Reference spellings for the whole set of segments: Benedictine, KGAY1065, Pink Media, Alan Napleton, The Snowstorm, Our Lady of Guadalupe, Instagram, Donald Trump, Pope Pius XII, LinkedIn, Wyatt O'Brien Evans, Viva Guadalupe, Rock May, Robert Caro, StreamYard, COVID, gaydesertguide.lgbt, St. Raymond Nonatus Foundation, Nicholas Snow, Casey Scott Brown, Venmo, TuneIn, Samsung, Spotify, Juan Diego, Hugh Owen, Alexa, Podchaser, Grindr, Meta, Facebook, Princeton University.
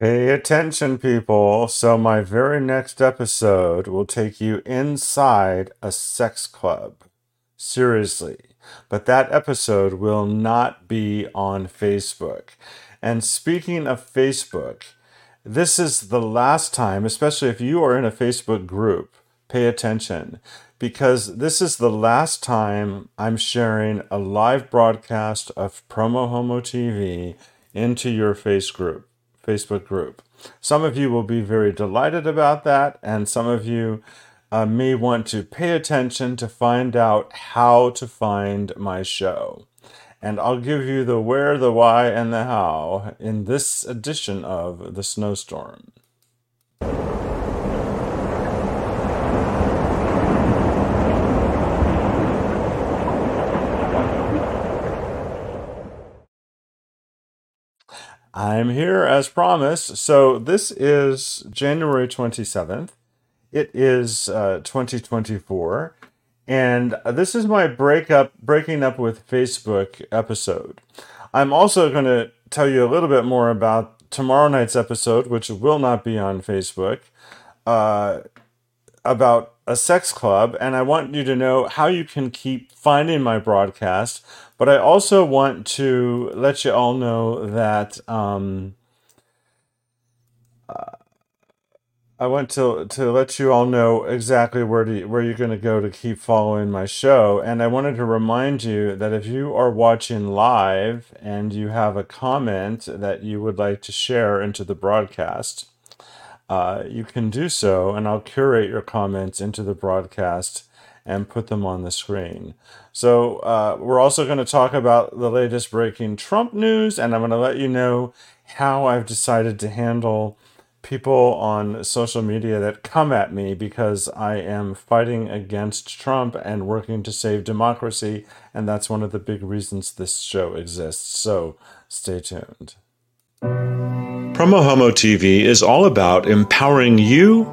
Pay attention, people. So my very next episode will take you inside a sex club. Seriously. But that episode will not be on Facebook. And speaking of Facebook, this is the last time, especially if you are in a Facebook group, pay attention. Because this is the last time I'm sharing a live broadcast of PromoHomo.TV into your Facebook group. Some of you will be very delighted about that, and some of you may want to pay attention to find out how to find my show. And I'll give you the where, the why, and the how in this edition of The Snowstorm. I'm here as promised. So this is January 27th. It is 2024. And this is my breaking up with Facebook episode. I'm also going to tell you a little bit more about tomorrow night's episode, which will not be on Facebook, about a sex club. And I want you to know how you can keep finding my broadcast. But I also want to let you all know that I want to let you all know exactly where you're going to go to keep following my show. And I wanted to remind you that if you are watching live and you have a comment that you would like to share into the broadcast, you can do so, and I'll curate your comments into the broadcast and put them on the screen. So we're also going to talk about the latest breaking Trump news, and I'm going to let you know how I've decided to handle people on social media that come at me, because I am fighting against Trump and working to save democracy, and that's one of the big reasons this show exists. So stay tuned. PromoHomo TV is all about empowering you,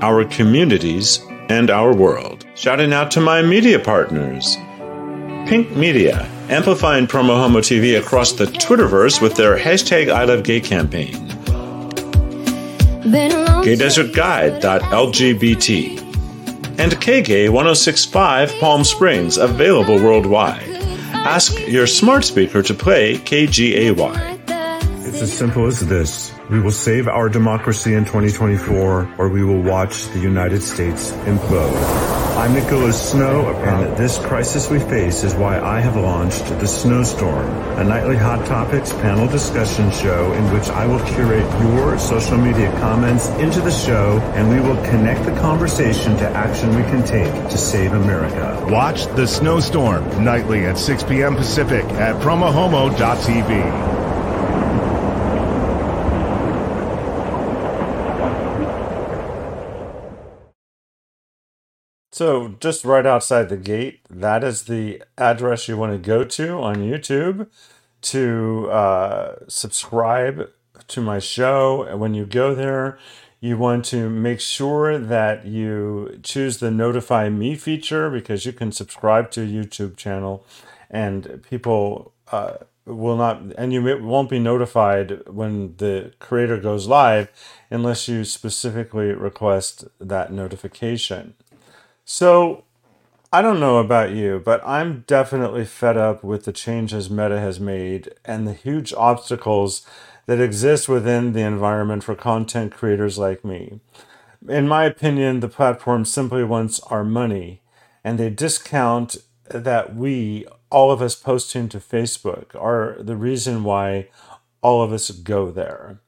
our communities, and our world. Shouting out to my media partners, Pink Media, amplifying PromoHomo TV across the Twitterverse with their hashtag I Love Gay campaign. gaydesertguide.lgbt. And KGAY1065 Palm Springs, available worldwide. Ask your smart speaker to play KGAY. It's as simple as this. We will save our democracy in 2024, or we will watch the United States implode. I'm Nicholas Snow, and this crisis we face is why I have launched The Snowstorm, a nightly Hot Topics panel discussion show in which I will curate your social media comments into the show, and we will connect the conversation to action we can take to save America. Watch The Snowstorm, nightly at 6 p.m. Pacific at PromoHomo.tv. So just right outside the gate, that is the address you want to go to on YouTube to subscribe to my show. And when you go there, you want to make sure that you choose the Notify Me feature, because you can subscribe to a YouTube channel and people will not, and you won't be notified when the creator goes live unless you specifically request that notification. So, I don't know about you, but I'm definitely fed up with the changes Meta has made and the huge obstacles that exist within the environment for content creators like me. In my opinion, the platform simply wants our money, and they discount that we, all of us posting to Facebook, are the reason why all of us go there.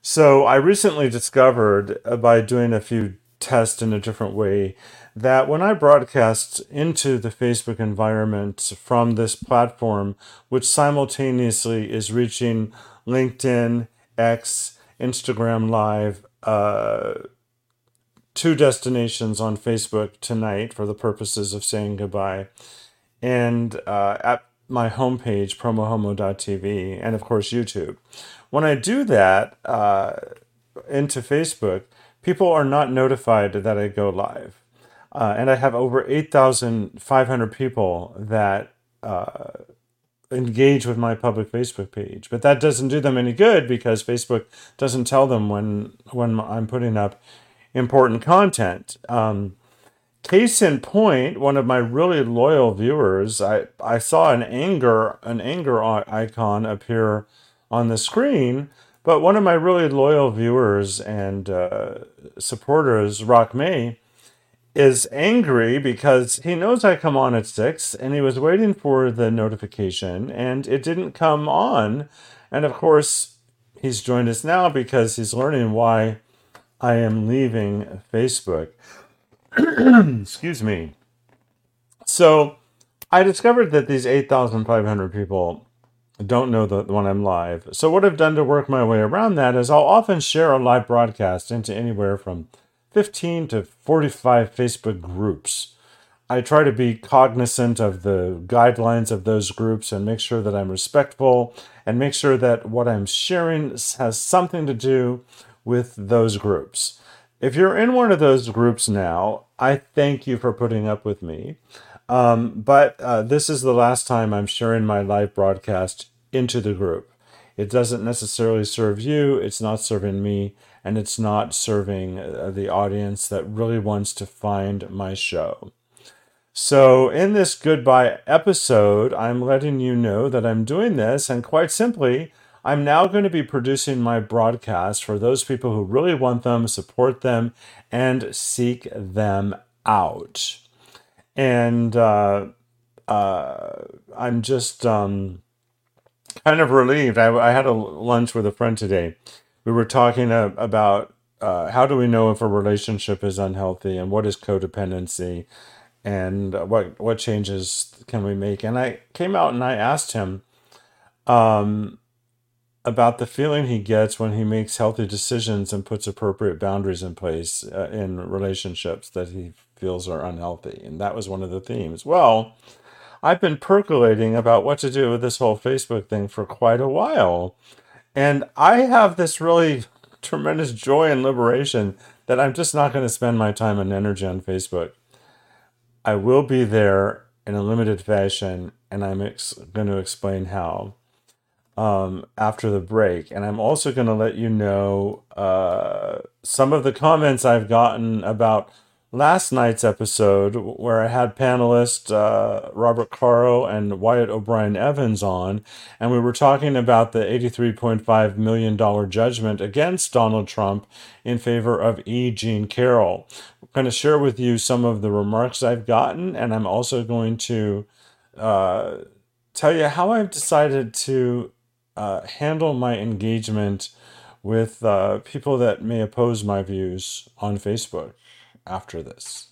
So, I recently discovered by doing a few tests in a different way that when I broadcast into the Facebook environment from this platform, which simultaneously is reaching LinkedIn, X, Instagram Live, two destinations on Facebook tonight for the purposes of saying goodbye, and at my homepage, promohomo.tv, and of course YouTube. When I do that into Facebook, people are not notified that I go live. And I have over 8,500 people that engage with my public Facebook page. But that doesn't do them any good because Facebook doesn't tell them when I'm putting up important content. Case in point, one of my really loyal viewers, I saw an anger icon appear on the screen, but one of my really loyal viewers and supporters, Rock May, is angry because he knows I come on at 6 and he was waiting for the notification and it didn't come on. And of course, he's joined us now because he's learning why I am leaving Facebook. Excuse me. So I discovered that these 8,500 people don't know that when I'm live. So what I've done to work my way around that is I'll often share a live broadcast into anywhere from 15 to 45 Facebook groups. I try to be cognizant of the guidelines of those groups and make sure that I'm respectful and make sure that what I'm sharing has something to do with those groups. If you're in one of those groups now, I thank you for putting up with me. But this is the last time I'm sharing my live broadcast into the group. It doesn't necessarily serve you, it's not serving me, and it's not serving the audience that really wants to find my show. So in this goodbye episode, I'm letting you know that I'm doing this, and quite simply, I'm now going to be producing my broadcasts for those people who really want them, support them, and seek them out. And I'm just kind of relieved. I had a lunch with a friend today. We were talking about how do we know if a relationship is unhealthy and what is codependency and what changes can we make? And I came out and I asked him, about the feeling he gets when he makes healthy decisions and puts appropriate boundaries in place in relationships that he feels are unhealthy. And that was one of the themes. Well, I've been percolating about what to do with this whole Facebook thing for quite a while. And I have this really tremendous joy and liberation that I'm just not going to spend my time and energy on Facebook. I will be there in a limited fashion, and I'm going to explain how. After the break. And I'm also going to let you know some of the comments I've gotten about last night's episode where I had panelists Robert Caro and Wyatt O'Brien Evans on, and we were talking about the $83.5 million judgment against Donald Trump in favor of E. Jean Carroll. I'm going to share with you some of the remarks I've gotten, and I'm also going to tell you how I've decided to handle my engagement with people that may oppose my views on Facebook after this.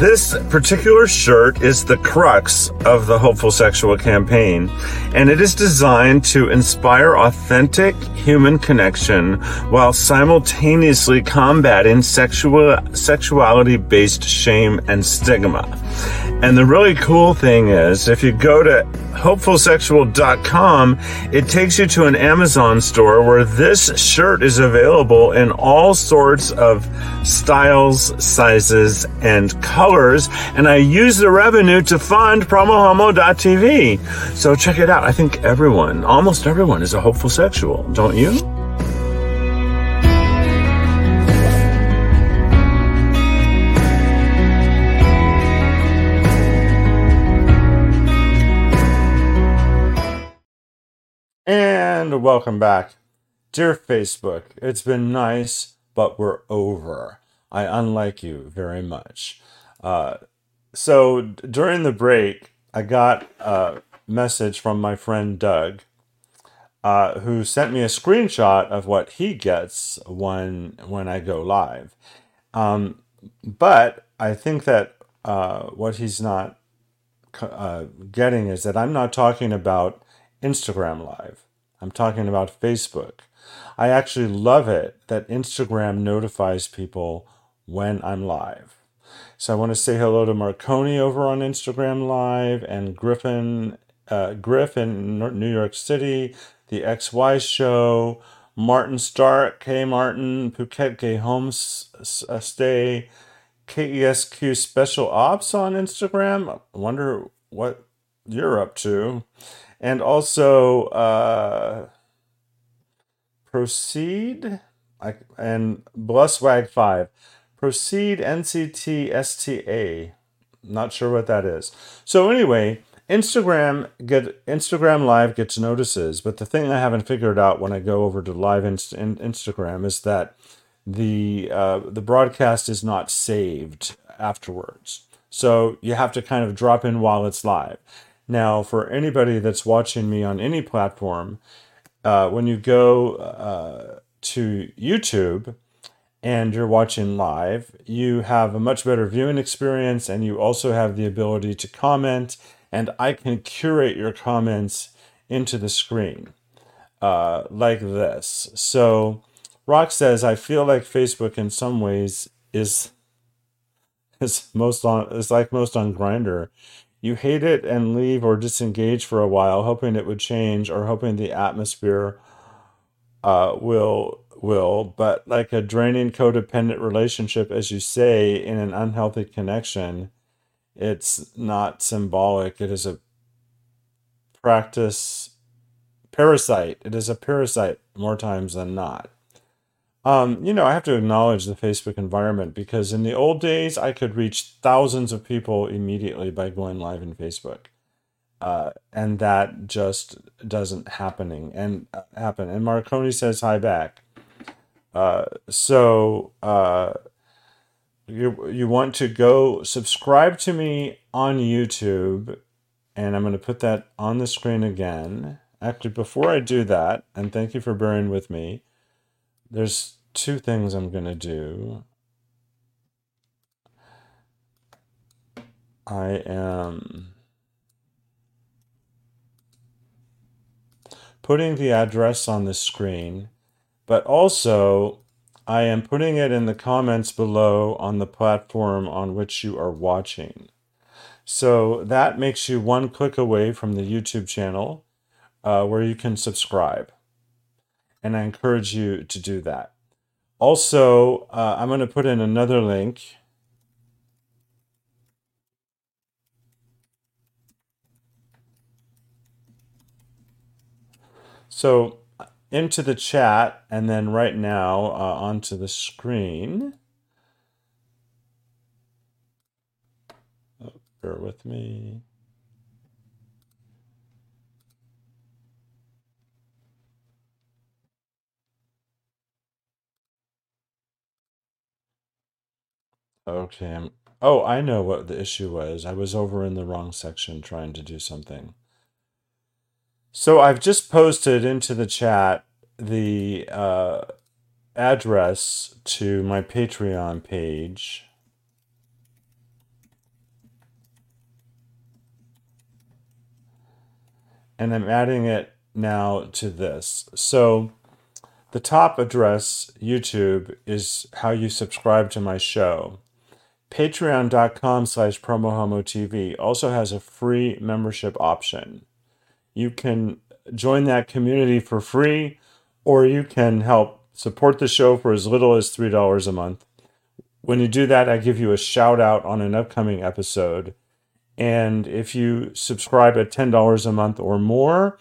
This particular shirt is the crux of the Hopeful Sexual campaign, and it is designed to inspire authentic human connection while simultaneously combating sexuality-based shame and stigma. And the really cool thing is, if you go to HopefulSexual.com, it takes you to an Amazon store where this shirt is available in all sorts of styles, sizes, and colors. And I use the revenue to fund PromoHomo.TV. So check it out. I think everyone, almost everyone, is a hopeful sexual, don't you? And welcome back. Dear Facebook, it's been nice, but we're over. I unlike you very much. So during the break, I got a message from my friend Doug, who sent me a screenshot of what he gets when I go live. But I think that what he's not getting is that I'm not talking about Instagram Live. I'm talking about Facebook. I actually love it that Instagram notifies people when I'm live. So I want to say hello to Marconi over on Instagram Live and Griff in New York City, the XY Show, Martin Stark, hey Martin, Phuket Gay Homes Stay, KESQ Special Ops on Instagram. I wonder what you're up to. And also Proceed and BlussWag5. Proceed NCTSTA. Not sure what that is. So anyway, Instagram Live gets notices, but the thing I haven't figured out when I go over to live Instagram is that the broadcast is not saved afterwards. So you have to kind of drop in while it's live. Now, for anybody that's watching me on any platform, when you go to YouTube and you're watching live, you have a much better viewing experience, and you also have the ability to comment, and I can curate your comments into the screen like this. So Rock says, I feel like Facebook in some ways is like most on Grindr. You hate it and leave or disengage for a while, hoping it would change or hoping the atmosphere will, but like a draining codependent relationship, as you say, in an unhealthy connection, it's not symbolic. It is a parasite. It is a parasite more times than not. I have to acknowledge the Facebook environment, because in the old days, I could reach thousands of people immediately by going live in Facebook. And that just doesn't happen. And Marconi says hi back. You want to go subscribe to me on YouTube, and I'm going to put that on the screen again. Actually, before I do that, and thank you for bearing with me, there's two things I'm going to do. I am putting the address on the screen, but also I am putting it in the comments below on the platform on which you are watching. So that makes you one click away from the YouTube channel where you can subscribe. And I encourage you to do that. Also, I'm going to put in another link. So into the chat, and then right now onto the screen. Oh, bear with me. Okay. Oh, I know what the issue was. I was over in the wrong section trying to do something. So I've just posted into the chat the address to my Patreon page. And I'm adding it now to this. So the top address, YouTube, is how you subscribe to my show. Patreon.com/PromoHomo.TV also has a free membership option. You can join that community for free, or you can help support the show for as little as $3 a month. When you do that, I give you a shout out on an upcoming episode. And if you subscribe at $10 a month or more,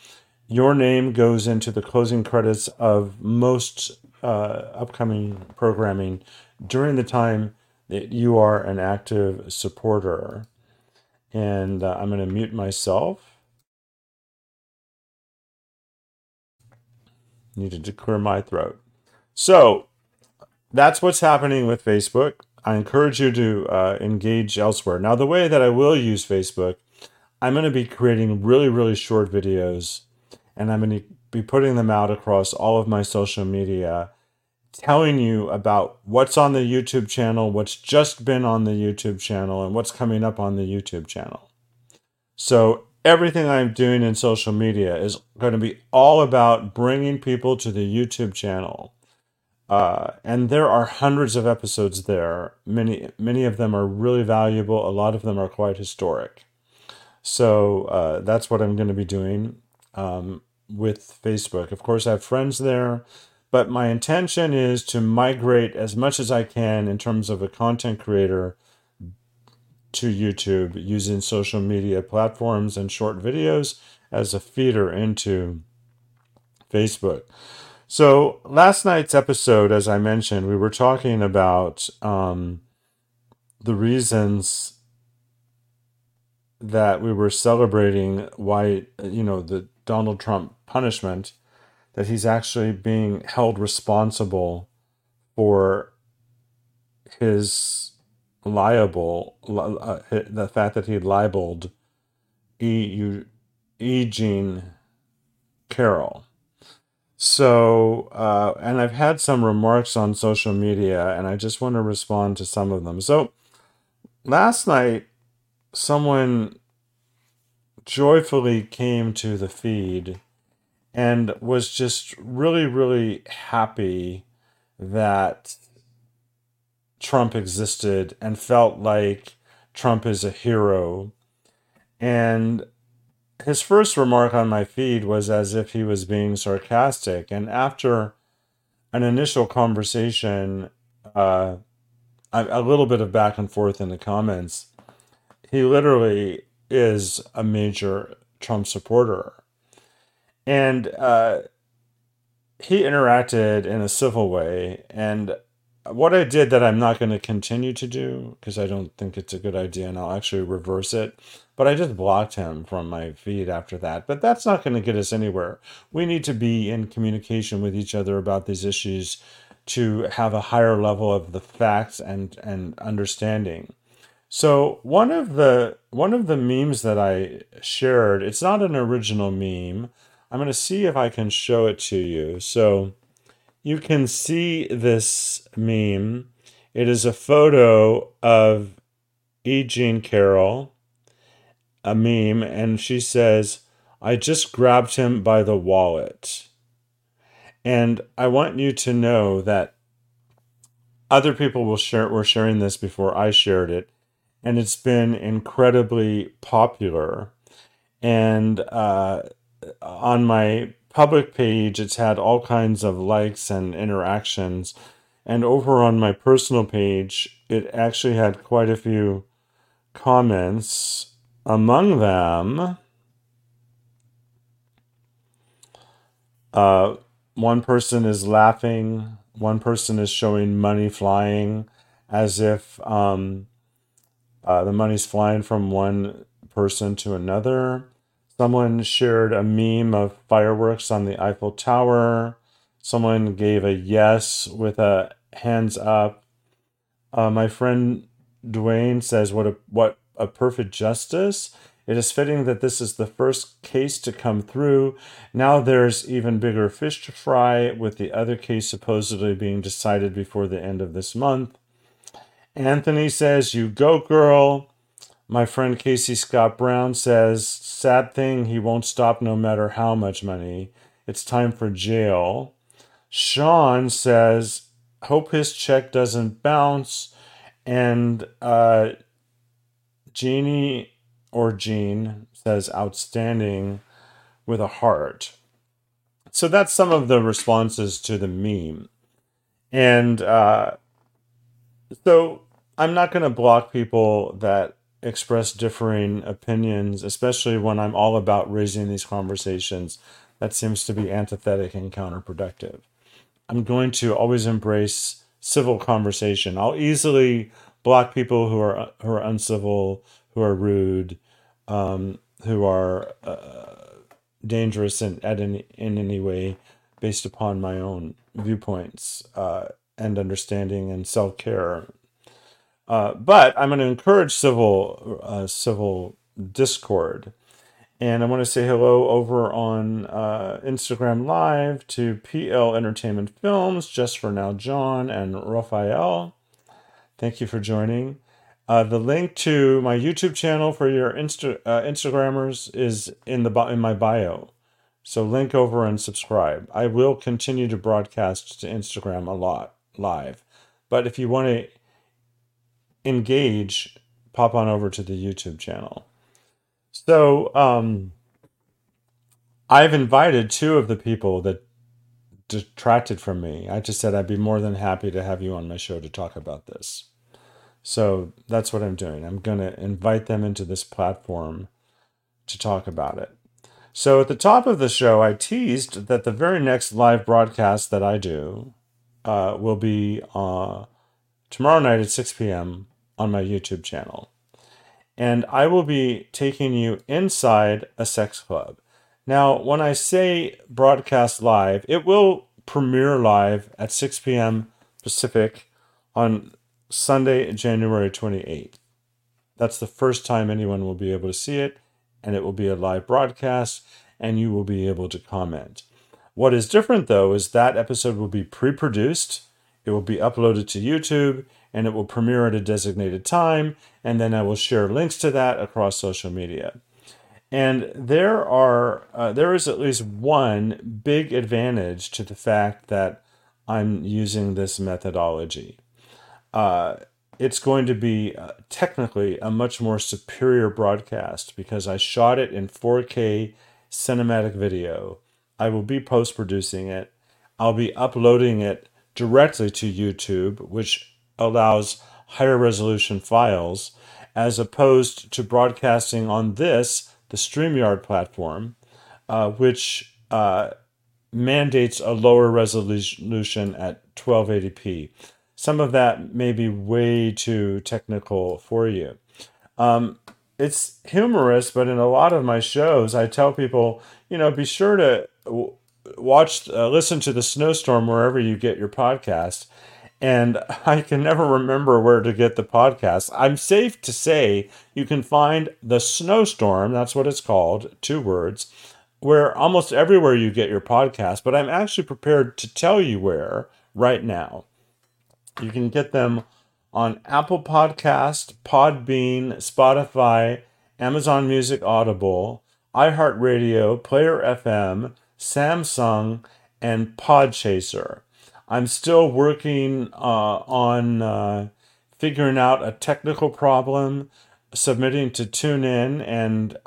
your name goes into the closing credits of most upcoming programming during the time that you are an active supporter. And I'm going to mute myself. Needed to clear my throat. So that's what's happening with Facebook. I encourage you to engage elsewhere. Now, the way that I will use Facebook, I'm going to be creating really, really short videos, and I'm going to be putting them out across all of my social media, telling you about what's on the YouTube channel, what's just been on the YouTube channel, and what's coming up on the YouTube channel. So everything I'm doing in social media is going to be all about bringing people to the YouTube channel. And there are hundreds of episodes there. Many of them are really valuable. A lot of them are quite historic. So that's what I'm going to be doing with Facebook. Of course, I have friends there, but my intention is to migrate as much as I can in terms of a content creator to YouTube using social media platforms and short videos as a feeder into Facebook. So last night's episode, as I mentioned, we were talking about the reasons that we were celebrating why, the Donald Trump punishment, that he's actually being held responsible for his the fact that he libeled E. Jean Carroll. So, and I've had some remarks on social media, and I just want to respond to some of them. So, last night, someone joyfully came to the feed and was just really, really happy that Trump existed and felt like Trump is a hero. And his first remark on my feed was as if he was being sarcastic. And after an initial conversation, a little bit of back and forth in the comments, he literally is a major Trump supporter. And he interacted in a civil way. And what I did that I'm not going to continue to do, because I don't think it's a good idea, and I'll actually reverse it, but I just blocked him from my feed after that. But that's not going to get us anywhere. We need to be in communication with each other about these issues to have a higher level of the facts and understanding. So one of the memes that I shared, it's not an original meme. I'm going to see if I can show it to you. So you can see this meme. It is a photo of E. Jean Carroll, a meme, and she says, "I just grabbed him by the wallet." And I want you to know that other people were sharing this before I shared it, and it's been incredibly popular. And on my public page, it's had all kinds of likes and interactions, and over on my personal page, it actually had quite a few comments. Among them, one person is laughing, one person is showing money flying, as if the money's flying from one person to another. Someone shared a meme of fireworks on the Eiffel Tower. Someone gave a yes with a hands up. My friend Dwayne says, "What a perfect justice. It is fitting that this is the first case to come through. Now there's even bigger fish to fry, with the other case supposedly being decided before the end of this month." Anthony says, "You go, girl." My friend Casey Scott Brown says, "Sad thing, he won't stop no matter how much money. It's time for jail." Sean says, "Hope his check doesn't bounce." And Jeannie or Jean says, "Outstanding," with a heart. So that's some of the responses to the meme. And so I'm not going to block people that express differing opinions, especially when I'm all about raising these conversations. That seems to be antithetic and counterproductive. I'm going to always embrace civil conversation. I'll easily block people who are uncivil, who are rude, who are dangerous in any way, based upon my own viewpoints and understanding and self-care. But I'm going to encourage civil discord. And I want to say hello over on Instagram Live to PL Entertainment Films, Just For Now John, and Raphael. Thank you for joining. The link to my YouTube channel for your Instagrammers is in my bio. So link over and subscribe. I will continue to broadcast to Instagram a lot live. But if you want to engage, pop on over to the YouTube channel. So I've invited two of the people that detracted from me. I just said I'd be more than happy to have you on my show to talk about this. So that's what I'm doing. I'm going to invite them into this platform to talk about it. So at the top of the show, I teased that the very next live broadcast that I do will be tomorrow night at 6 p.m. on my YouTube channel. And I will be taking you inside a sex club. Now, when I say broadcast live, it will premiere live at 6 p.m. Pacific on Sunday, January 28th. That's the first time anyone will be able to see it, and it will be a live broadcast, and you will be able to comment. What is different, though, is that episode will be pre-produced. It will be uploaded to YouTube, and it will premiere at a designated time, and then I will share links to that across social media. And there is at least one big advantage to the fact that I'm using this methodology. It's going to be technically a much more superior broadcast because I shot it in 4K cinematic video. I will be post-producing it. I'll be uploading it directly to YouTube, which allows higher resolution files, as opposed to broadcasting on the StreamYard platform, which mandates a lower resolution at 1280p. Some of that may be way too technical for you. It's humorous, but in a lot of my shows, I tell people, be sure to listen to The Snowstorm wherever you get your podcast. And I can never remember where to get the podcast. I'm safe to say you can find The Snowstorm, that's what it's called, 2 words, where almost everywhere you get your podcast. But I'm actually prepared to tell you where right now. You can get them on Apple Podcast, Podbean, Spotify, Amazon Music Audible, iHeartRadio, Player FM, Samsung, and Podchaser. I'm still working on figuring out a technical problem, submitting to TuneIn and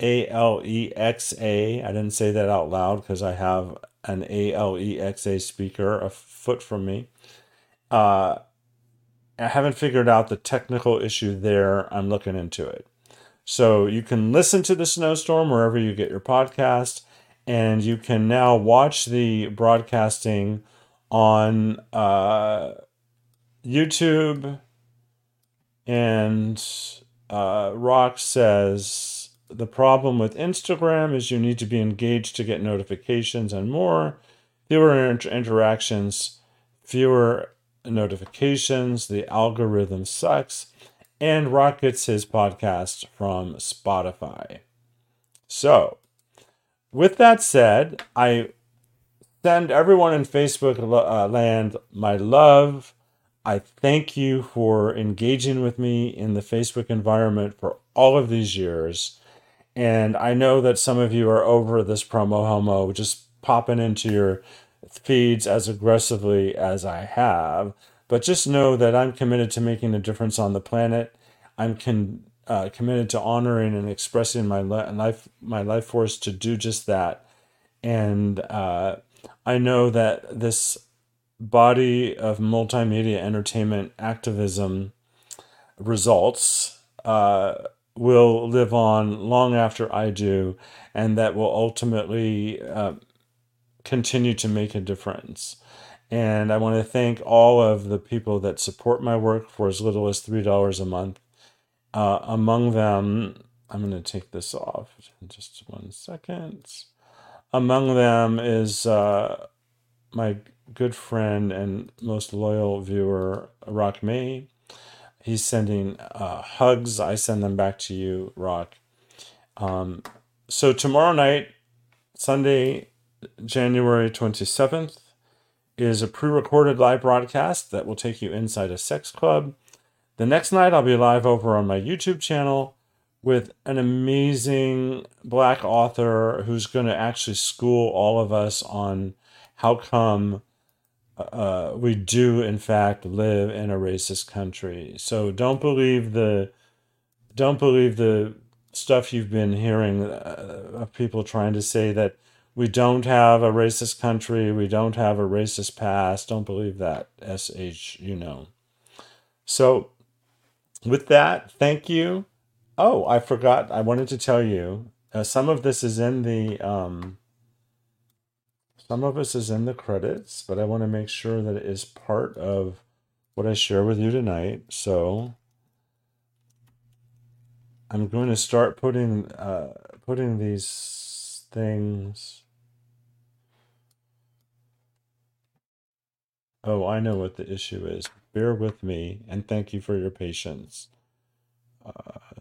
Alexa. I didn't say that out loud because I have an Alexa speaker a foot from me. I haven't figured out the technical issue there. I'm looking into it. So you can listen to The Snowstorm wherever you get your podcast, and you can now watch the broadcasting on YouTube. And Rock says, the problem with Instagram is you need to be engaged to get notifications and more. Fewer interactions, fewer notifications, the algorithm sucks, and Rock gets his podcast from Spotify. So, with that said, I send everyone in Facebook land my love. I thank you for engaging with me in the Facebook environment for all of these years. And I know that some of you are over this Promo Homo, just popping into your feeds as aggressively as I have, but just know that I'm committed to making a difference on the planet. I'm committed to honoring and expressing my life force to do just that. And I know that this body of multimedia entertainment activism results will live on long after I do, and that will ultimately continue to make a difference. And I want to thank all of the people that support my work for as little as $3 a month. Among them, I'm going to take this off in just 1 second. Among them is my good friend and most loyal viewer, Rock May. He's sending hugs. I send them back to you, Rock. So tomorrow night, Sunday, January 27th, is a pre-recorded live broadcast that will take you inside a sex club. The next night, I'll be live over on my YouTube channel with an amazing Black author who's going to actually school all of us on how come we do, in fact, live in a racist country. So don't believe the stuff you've been hearing of people trying to say that we don't have a racist country, we don't have a racist past. Don't believe that, SH, you know. So with that, thank you. Oh, I forgot. I wanted to tell you, some of this is in the credits, but I want to make sure that it is part of what I share with you tonight. So I'm going to start putting these things. Oh, I know what the issue is. Bear with me, and thank you for your patience.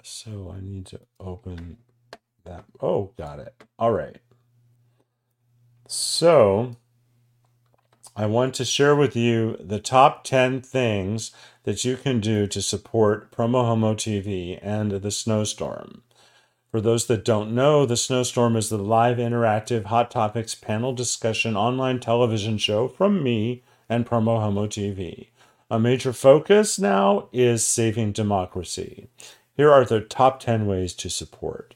So I need to open that. Oh, got it. All right. So I want to share with you the top 10 things that you can do to support PromoHomo TV and The Snowstorm. For those that don't know, The Snowstorm is the live interactive Hot Topics panel discussion online television show from me and PromoHomo TV. A major focus now is saving democracy. Here are the top 10 ways to support.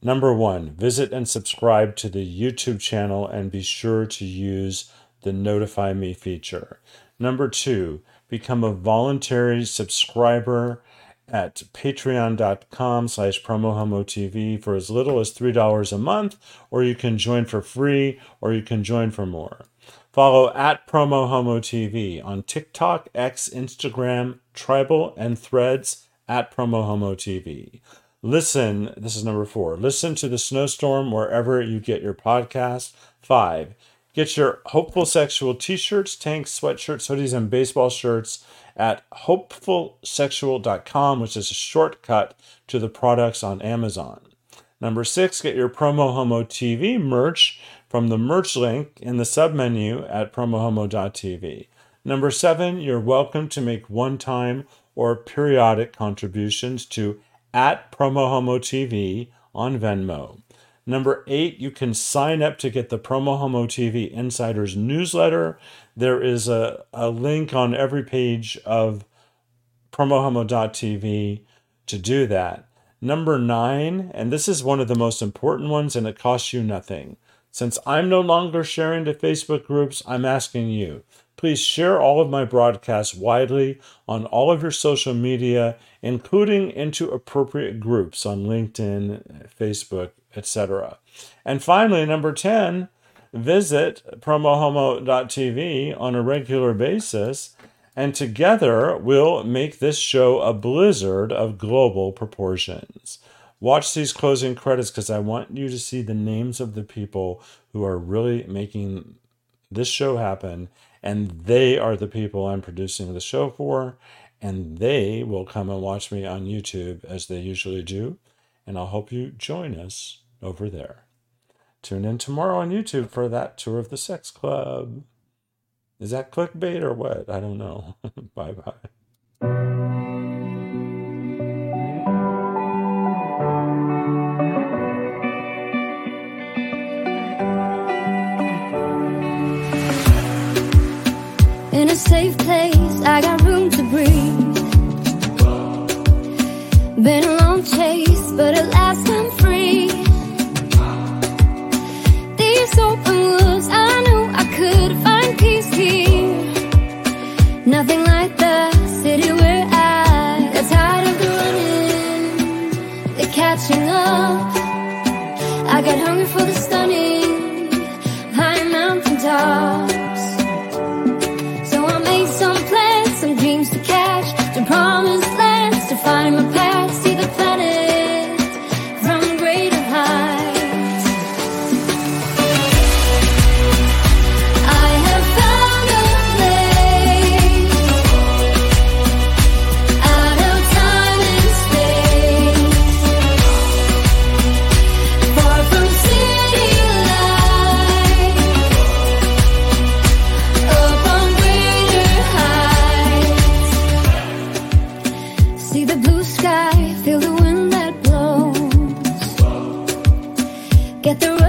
Number 1, visit and subscribe to the YouTube channel and be sure to use the Notify Me feature. Number 2, become a voluntary subscriber at patreon.com/promohomotv for as little as $3 a month, or you can join for free, or you can join for more. Follow at PromoHomoTV on TikTok, X, Instagram, Tribal, and Threads at PromoHomoTV. Listen, this is number 4, listen to The Snowstorm wherever you get your podcast. 5, get your Hopeful Sexual t-shirts, tanks, sweatshirts, hoodies, and baseball shirts at HopefulSexual.com, which is a shortcut to the products on Amazon. Number 6, get your PromoHomo TV merch from the merch link in the submenu at promohomo.tv. Number 7, you're welcome to make one-time or periodic contributions to at PromoHomoTV on Venmo. Number 8, you can sign up to get the PromoHomo TV Insiders newsletter. There is a link on every page of promohomo.tv to do that. Number 9, and this is one of the most important ones, and it costs you nothing. Since I'm no longer sharing to Facebook groups, I'm asking you, please share all of my broadcasts widely on all of your social media, including into appropriate groups on LinkedIn, Facebook, etc. And finally, number 10, visit promohomo.tv on a regular basis, and together we'll make this show a blizzard of global proportions. Watch these closing credits because I want you to see the names of the people who are really making this show happen. And they are the people I'm producing the show for. And they will come and watch me on YouTube as they usually do. And I'll hope you join us over there. Tune in tomorrow on YouTube for that tour of the sex club. Is that clickbait or what? I don't know. Bye-bye. In a safe place, I got room to breathe. Been a long chase, but at last I'm free. These open woods, I knew I could find peace here. Nothing like the city where I got tired of the running, the catching up. I got hungry for the stunning, high mountain top. Promised lands to find my path, see the planet from greater heights. I get the